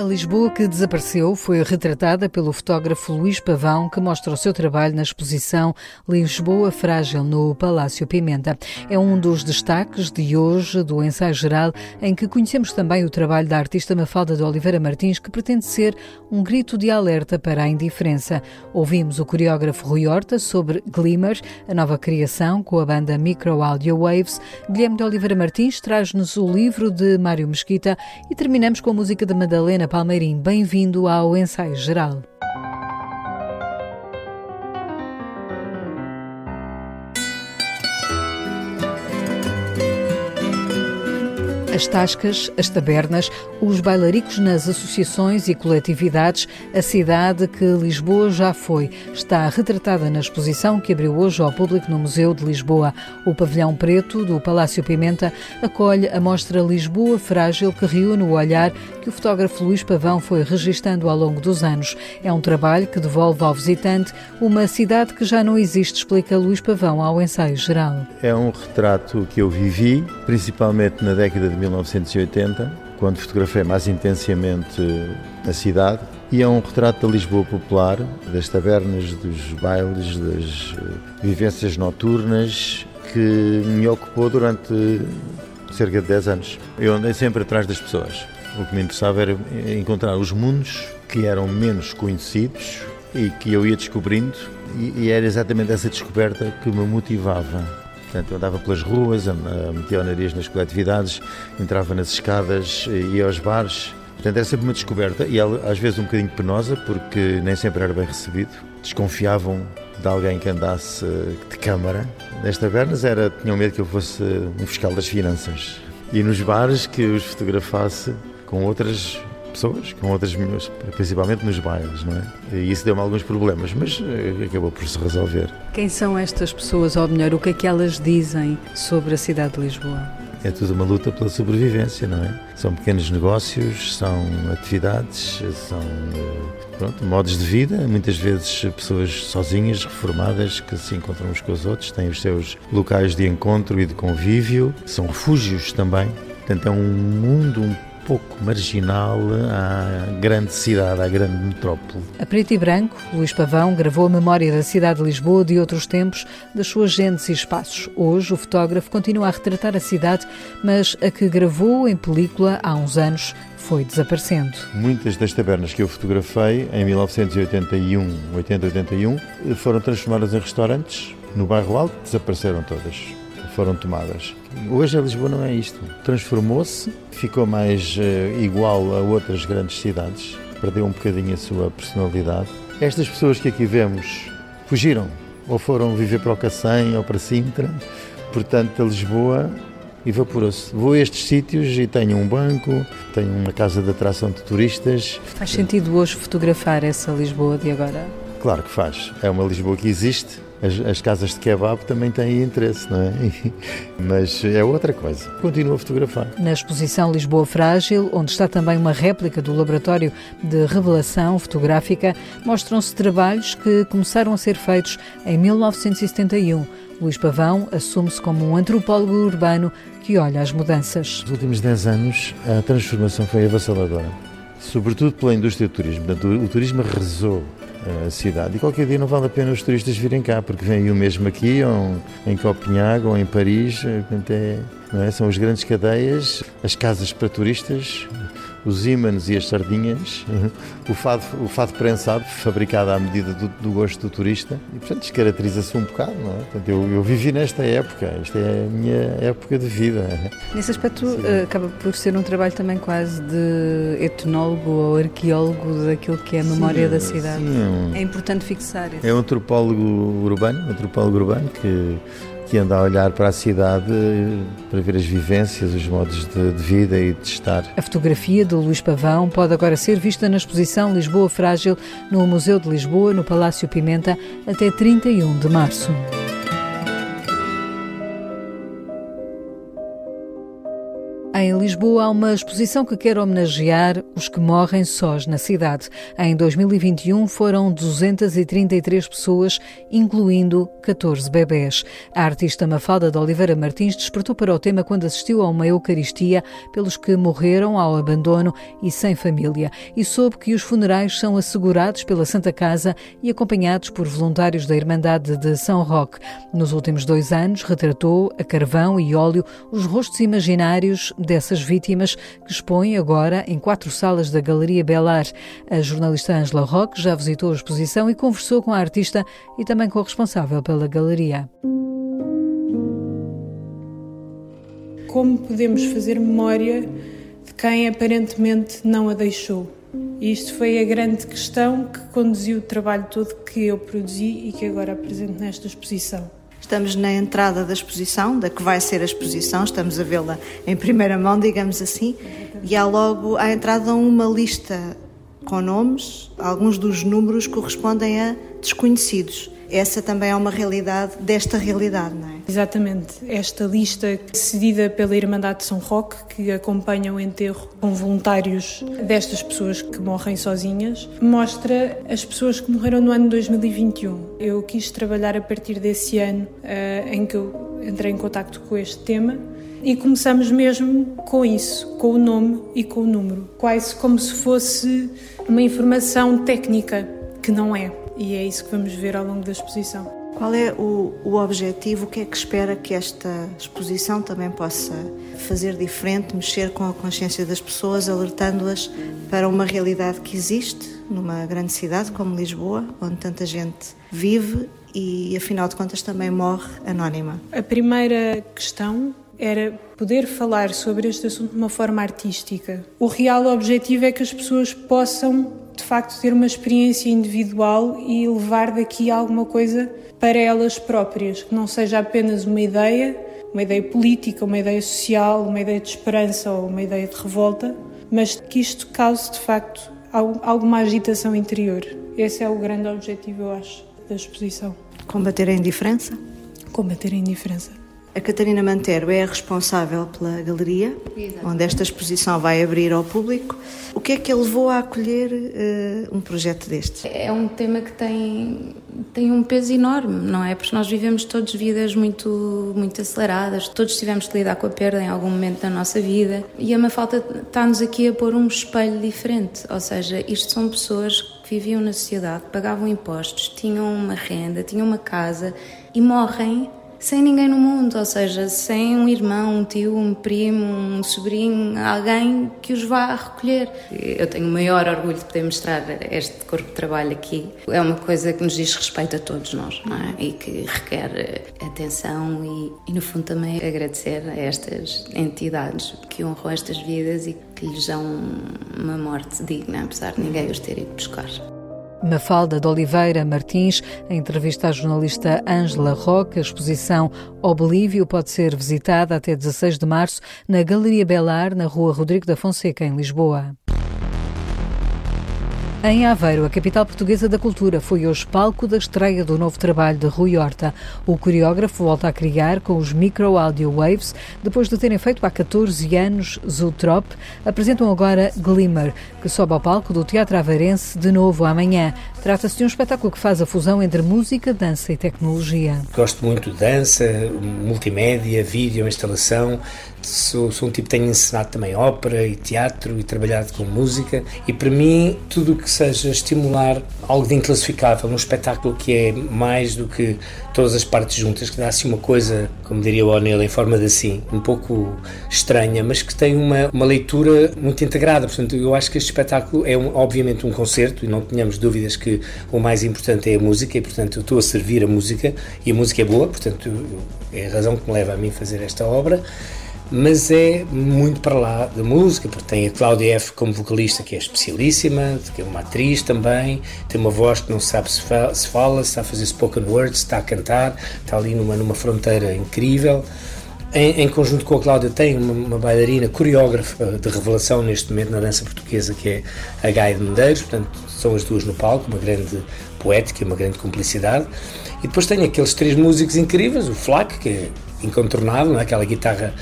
A Lisboa que desapareceu foi retratada pelo fotógrafo Luís Pavão, que mostra o seu trabalho na exposição Lisboa Frágil, no Palácio Pimenta. É um dos destaques de hoje do Ensaio Geral, em que conhecemos também o trabalho da artista Mafalda de Oliveira Martins, que pretende ser um grito de alerta para a indiferença. Ouvimos o coreógrafo Rui Horta sobre Glimmer, a nova criação com a banda Micro Audio Waves. Guilherme de Oliveira Martins traz-nos o livro de Mário Mesquita e terminamos com a música de Madalena Palmeirim. Bem-vindo ao Ensaio Geral. As tascas, as tabernas, os bailaricos nas associações e coletividades, a cidade que Lisboa já foi, está retratada na exposição que abriu hoje ao público no Museu de Lisboa. O pavilhão preto do Palácio Pimenta acolhe a mostra Lisboa Frágil, que reúne o olhar que o fotógrafo Luís Pavão foi registando ao longo dos anos. É um trabalho que devolve ao visitante uma cidade que já não existe, explica Luís Pavão ao Ensaio Geral. É um retrato que eu vivi, principalmente na década de 1980, quando fotografei mais intensamente a cidade, e é um retrato da Lisboa popular, das tabernas, dos bailes, das vivências noturnas, que me ocupou durante cerca de 10 anos. Eu andei sempre atrás das pessoas. O que me interessava era encontrar os mundos que eram menos conhecidos e que eu ia descobrindo, e era exatamente essa descoberta que me motivava. Portanto, eu andava pelas ruas, metia o nariz nas coletividades, entrava nas escadas, ia aos bares. Portanto, era sempre uma descoberta e às vezes um bocadinho penosa, porque nem sempre era bem recebido. Desconfiavam de alguém que andasse de câmara. Nas tabernas tinham medo que eu fosse um fiscal das finanças. E nos bares que os fotografasse com outras pessoas, com outras mulheres, principalmente nos bailes, não é? E isso deu-me alguns problemas, mas acabou por se resolver. Quem são estas pessoas, ou melhor, o que é que elas dizem sobre a cidade de Lisboa? É tudo uma luta pela sobrevivência, não é? São pequenos negócios, são atividades, são modos de vida. Muitas vezes pessoas sozinhas, reformadas, que se encontram uns com os outros, têm os seus locais de encontro e de convívio, são refúgios também. Portanto, é um mundo pouco marginal à grande cidade, à grande metrópole. A preto e branco, Luís Pavão gravou a memória da cidade de Lisboa de outros tempos, das suas gentes e espaços. Hoje, o fotógrafo continua a retratar a cidade, mas a que gravou em película há uns anos foi desaparecendo. Muitas das tabernas que eu fotografei em 1981 foram transformadas em restaurantes. No bairro Alto desapareceram todas. Foram tomadas. Hoje a Lisboa não é isto. Transformou-se, ficou mais igual a outras grandes cidades, perdeu um bocadinho a sua personalidade. Estas pessoas que aqui vemos fugiram, ou foram viver para o Cacém ou para Sintra, portanto a Lisboa evaporou-se. Vou a estes sítios e tenho um banco, tenho uma casa de atração de turistas. Faz sentido hoje fotografar essa Lisboa de agora? Claro que faz. É uma Lisboa que existe. As casas de kebab também têm interesse, não é? Mas é outra coisa. Continuo a fotografar. Na exposição Lisboa Frágil, onde está também uma réplica do laboratório de revelação fotográfica, mostram-se trabalhos que começaram a ser feitos em 1971. Luís Pavão assume-se como um antropólogo urbano que olha as mudanças. Nos últimos 10 anos, a transformação foi avassaladora, sobretudo pela indústria do turismo. Portanto, o turismo arrasou a cidade. E qualquer dia não vale a pena os turistas virem cá, porque vem o mesmo aqui, ou em Copenhague, ou em Paris. Não é? São as grandes cadeias, as casas para turistas, os ímãs e as sardinhas, o fado prensado, fabricado à medida do gosto do turista. E, portanto, descaracteriza-se um bocado, não é? Portanto, eu vivi nesta época, esta é a minha época de vida. Nesse aspecto, acaba por ser um trabalho também quase de etnólogo ou arqueólogo daquilo que é a memória da cidade. Sim. É importante fixar isso. É um antropólogo urbano que anda a olhar para a cidade para ver as vivências, os modos de vida e de estar. A fotografia de Luís Pavão pode agora ser vista na exposição Lisboa Frágil no Museu de Lisboa, no Palácio Pimenta, até 31 de março. Em Lisboa, há uma exposição que quer homenagear os que morrem sós na cidade. Em 2021 foram 233 pessoas, incluindo 14 bebés. A artista Mafalda de Oliveira Martins despertou para o tema quando assistiu a uma eucaristia pelos que morreram ao abandono e sem família, e soube que os funerais são assegurados pela Santa Casa e acompanhados por voluntários da Irmandade de São Roque. Nos últimos 2 anos, retratou a carvão e óleo os rostos imaginários dessas vítimas, que expõe agora em 4 salas da Galeria Belar. A jornalista Angela Roque já visitou a exposição e conversou com a artista e também com o responsável pela galeria. Como podemos fazer memória de quem aparentemente não a deixou? E isto foi a grande questão que conduziu o trabalho todo que eu produzi e que agora apresento nesta exposição. Estamos na entrada da exposição, da que vai ser a exposição, estamos a vê-la em primeira mão, digamos assim, e há logo à entrada uma lista com nomes, alguns dos números correspondem a desconhecidos. Essa também é uma realidade desta realidade, não é? Exatamente. Esta lista cedida pela Irmandade de São Roque, que acompanha o enterro com voluntários destas pessoas que morrem sozinhas, mostra as pessoas que morreram no ano 2021. Eu quis trabalhar a partir desse ano em que eu entrei em contacto com este tema e começamos mesmo com isso, com o nome e com o número, quase como se fosse uma informação técnica que não é. E é isso que vamos ver ao longo da exposição. Qual é o objetivo? O que é que espera que esta exposição também possa fazer diferente, mexer com a consciência das pessoas, alertando-as para uma realidade que existe numa grande cidade como Lisboa, onde tanta gente vive e, afinal de contas, também morre anónima? A primeira questão era poder falar sobre este assunto de uma forma artística. O real objetivo é que as pessoas possam, de facto, ter uma experiência individual e levar daqui alguma coisa para elas próprias, que não seja apenas uma ideia política, uma ideia social, uma ideia de esperança ou uma ideia de revolta, mas que isto cause, de facto, alguma agitação interior. Esse é o grande objetivo, eu acho, da exposição. Combater a indiferença? Combater a indiferença. A Catarina Mantero é a responsável pela galeria, onde esta exposição vai abrir ao público. O que é que a levou a acolher um projeto destes? É um tema que tem um peso enorme, não é? Porque nós vivemos todos vidas muito, muito aceleradas, todos tivemos que lidar com a perda em algum momento da nossa vida e a Mafalda está-nos aqui a pôr um espelho diferente, ou seja, isto são pessoas que viviam na sociedade, pagavam impostos, tinham uma renda, tinham uma casa e morrem sem ninguém no mundo, ou seja, sem um irmão, um tio, um primo, um sobrinho, alguém que os vá recolher. Eu tenho o maior orgulho de poder mostrar este corpo de trabalho aqui. É uma coisa que nos diz respeito a todos nós, não é? E que requer atenção e no fundo também agradecer a estas entidades que honram estas vidas e que lhes dão uma morte digna, apesar de ninguém os ter ido buscar. Mafalda de Oliveira Martins, a entrevista à jornalista Angela Roque. A exposição Oblívio pode ser visitada até 16 de março na Galeria Belar, na rua Rodrigo da Fonseca, em Lisboa. Em Aveiro, a capital portuguesa da cultura, foi hoje palco da estreia do novo trabalho de Rui Horta. O coreógrafo volta a criar com os Micro Audio Waves, depois de terem feito há 14 anos Zootrop, apresentam agora Glimmer, que sobe ao palco do Teatro Aveirense de novo amanhã. Trata-se de um espetáculo que faz a fusão entre música, dança e tecnologia. Gosto muito de dança, multimédia, vídeo, instalação. Sou um tipo que tenho ensinado também ópera e teatro e trabalhado com música. E para mim, tudo o que seja estimular algo de inclassificável, um espetáculo que é mais do que todas as partes juntas, que dá assim uma coisa, como diria o O'Neill, em forma de assim, um pouco estranha, mas que tem uma leitura muito integrada. Portanto, eu acho que este espetáculo é obviamente um concerto e não tenhamos dúvidas que o mais importante é a música e, portanto, eu estou a servir a música e a música é boa, portanto, é a razão que me leva a mim fazer esta obra, mas é muito para lá da música, porque tem a Cláudia F como vocalista, que é especialíssima, que é uma atriz também, tem uma voz que não sabe se fala, se está a fazer spoken words, se está a cantar, está ali numa fronteira incrível. Em conjunto com a Cláudia tem uma bailarina coreógrafa de revelação neste momento na dança portuguesa, que é a Gaia de Medeiros, portanto são as duas no palco, uma grande poética, uma grande cumplicidade, e depois tem aqueles 3 músicos incríveis, o Flak, que é incontornável, não é? Aquela guitarra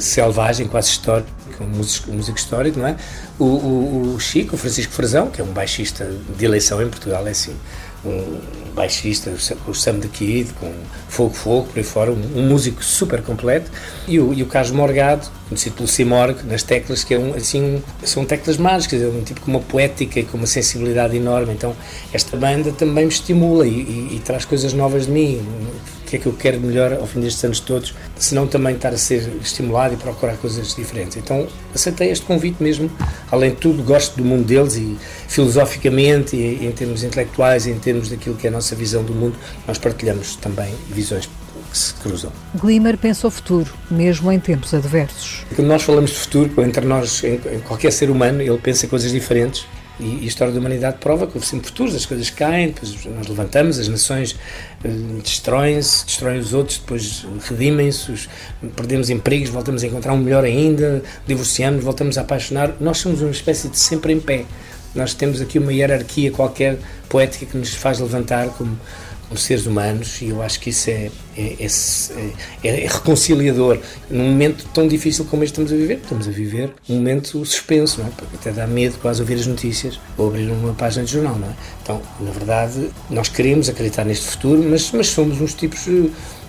selvagem, quase histórica, um músico histórico, não é? O Chico, o Francisco Frazão, que é um baixista de eleição em Portugal, é assim, um baixista com o Sam the Kid, com Fogo, por aí fora, um músico super completo, e o Carlos Morgado, conhecido pelo Simorgue, nas teclas, que é são teclas mágicas, é um tipo com uma poética e com uma sensibilidade enorme. Então esta banda também me estimula e traz coisas novas de mim. O que é que eu quero melhor ao fim destes anos todos, se não também estar a ser estimulado e procurar coisas diferentes? Então aceitei este convite mesmo. Além de tudo, gosto do mundo deles, e filosoficamente, e em termos intelectuais, e em termos daquilo que é a nossa visão do mundo, nós partilhamos também visões que se cruzam. Glimmer pensa o futuro, mesmo em tempos adversos. Quando nós falamos de futuro, entre nós, em qualquer ser humano, ele pensa coisas diferentes, e a história da humanidade prova que houve sempre futuros, as coisas caem, depois nós levantamos, as nações destroem-se, destroem os outros, depois redimem-se, perdemos empregos, voltamos a encontrar um melhor ainda, divorciamos, voltamos a apaixonar. Nós somos uma espécie de sempre em pé. Nós temos aqui uma hierarquia qualquer poética que nos faz levantar como seres humanos, e eu acho que isso é reconciliador num momento tão difícil como este que estamos a viver. Estamos a viver um momento suspenso, não é? Porque até dá medo quase ouvir as notícias ou abrir uma página de jornal, não é? Então, na verdade, nós queremos acreditar neste futuro, mas somos uns tipos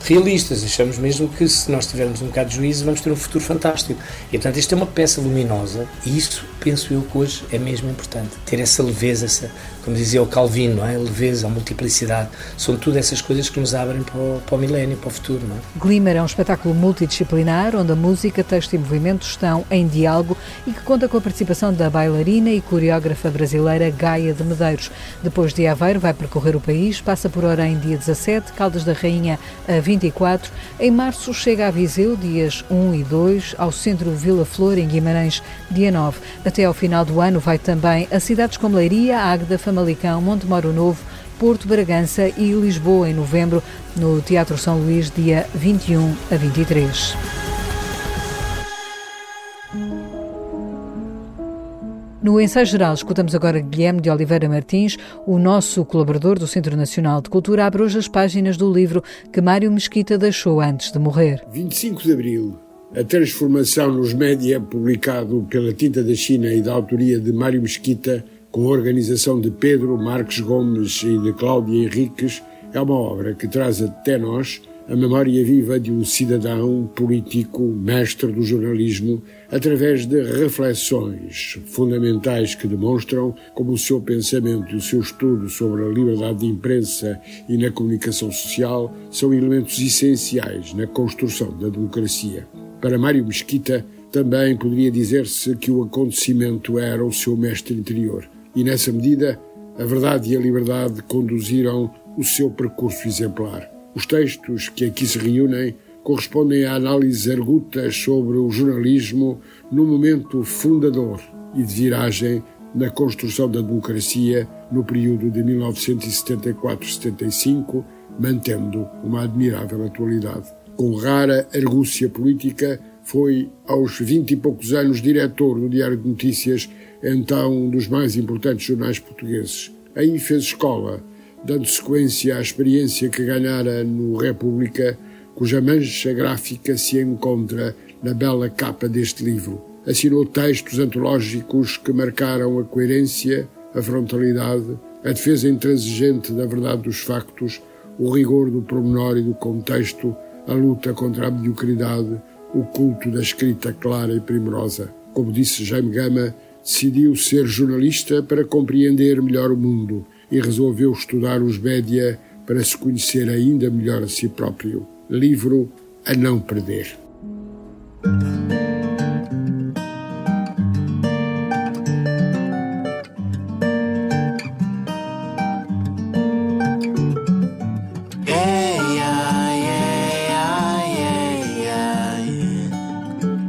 realistas, achamos mesmo que se nós tivermos um bocado de juízo vamos ter um futuro fantástico. E, portanto, isto é uma peça luminosa, e isso, penso eu, que hoje é mesmo importante. Ter essa leveza, como dizia o Calvino, não é? A leveza, a multiplicidade, são tudo essas coisas que nos abrem para o milénio, para o futuro, não é? Glimmer é um espetáculo multidisciplinar, onde a música, texto e movimento estão em diálogo, e que conta com a participação da bailarina e coreógrafa brasileira Gaia de Medeiros. Depois de Aveiro, vai percorrer o país, passa por Orem dia 17, Caldas da Rainha a 24, em março chega a Viseu, dias 1 e 2, ao Centro Vila Flor, em Guimarães, dia 9. Até ao final do ano vai também a cidades como Leiria, Águeda, Famalicão, Montemoro Novo, Porto, Bragança e Lisboa, em novembro, no Teatro São Luís, dia 21 a 23. No Ensaio Geral, escutamos agora Guilherme de Oliveira Martins, o nosso colaborador do Centro Nacional de Cultura, abre hoje as páginas do livro que Mário Mesquita deixou antes de morrer. 25 de Abril, a transformação nos média, publicado pela Tinta da China e da autoria de Mário Mesquita, com a organização de Pedro Marques Gomes e de Cláudia Henriques, é uma obra que traz até nós a memória viva de um cidadão, político, mestre do jornalismo, através de reflexões fundamentais que demonstram como o seu pensamento e o seu estudo sobre a liberdade de imprensa e na comunicação social são elementos essenciais na construção da democracia. Para Mário Mesquita, também poderia dizer-se que o acontecimento era o seu mestre interior, e nessa medida a verdade e a liberdade conduziram o seu percurso exemplar. Os textos que aqui se reúnem correspondem a análises argutas sobre o jornalismo num momento fundador e de viragem na construção da democracia no período de 1974-75, mantendo uma admirável atualidade. Com rara argúcia política, foi, aos 20 e poucos anos, diretor do Diário de Notícias, então um dos mais importantes jornais portugueses. Aí fez escola, dando sequência à experiência que ganhara no República, cuja mancha gráfica se encontra na bela capa deste livro. Assinou textos antológicos que marcaram a coerência, a frontalidade, a defesa intransigente da verdade dos factos, o rigor do pormenor e do contexto, a luta contra a mediocridade, o culto da escrita clara e primorosa. Como disse Jaime Gama, decidiu ser jornalista para compreender melhor o mundo, e resolveu estudar os média para se conhecer ainda melhor a si próprio. Livro a não perder.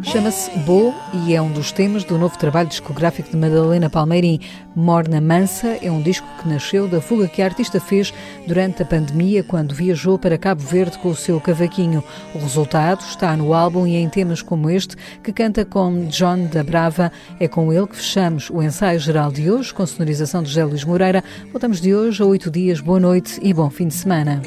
Chama-se Bo e é um dos temas do novo trabalho discográfico de Madalena Palmeirim. Morna Mansa é um disco que nasceu da fuga que a artista fez durante a pandemia, quando viajou para Cabo Verde com o seu cavaquinho. O resultado está no álbum e em temas como este, que canta com John da Brava. É com ele que fechamos o Ensaio Geral de hoje, com sonorização de José Luís Moreira. Voltamos de hoje a 8 dias. Boa noite e bom fim de semana.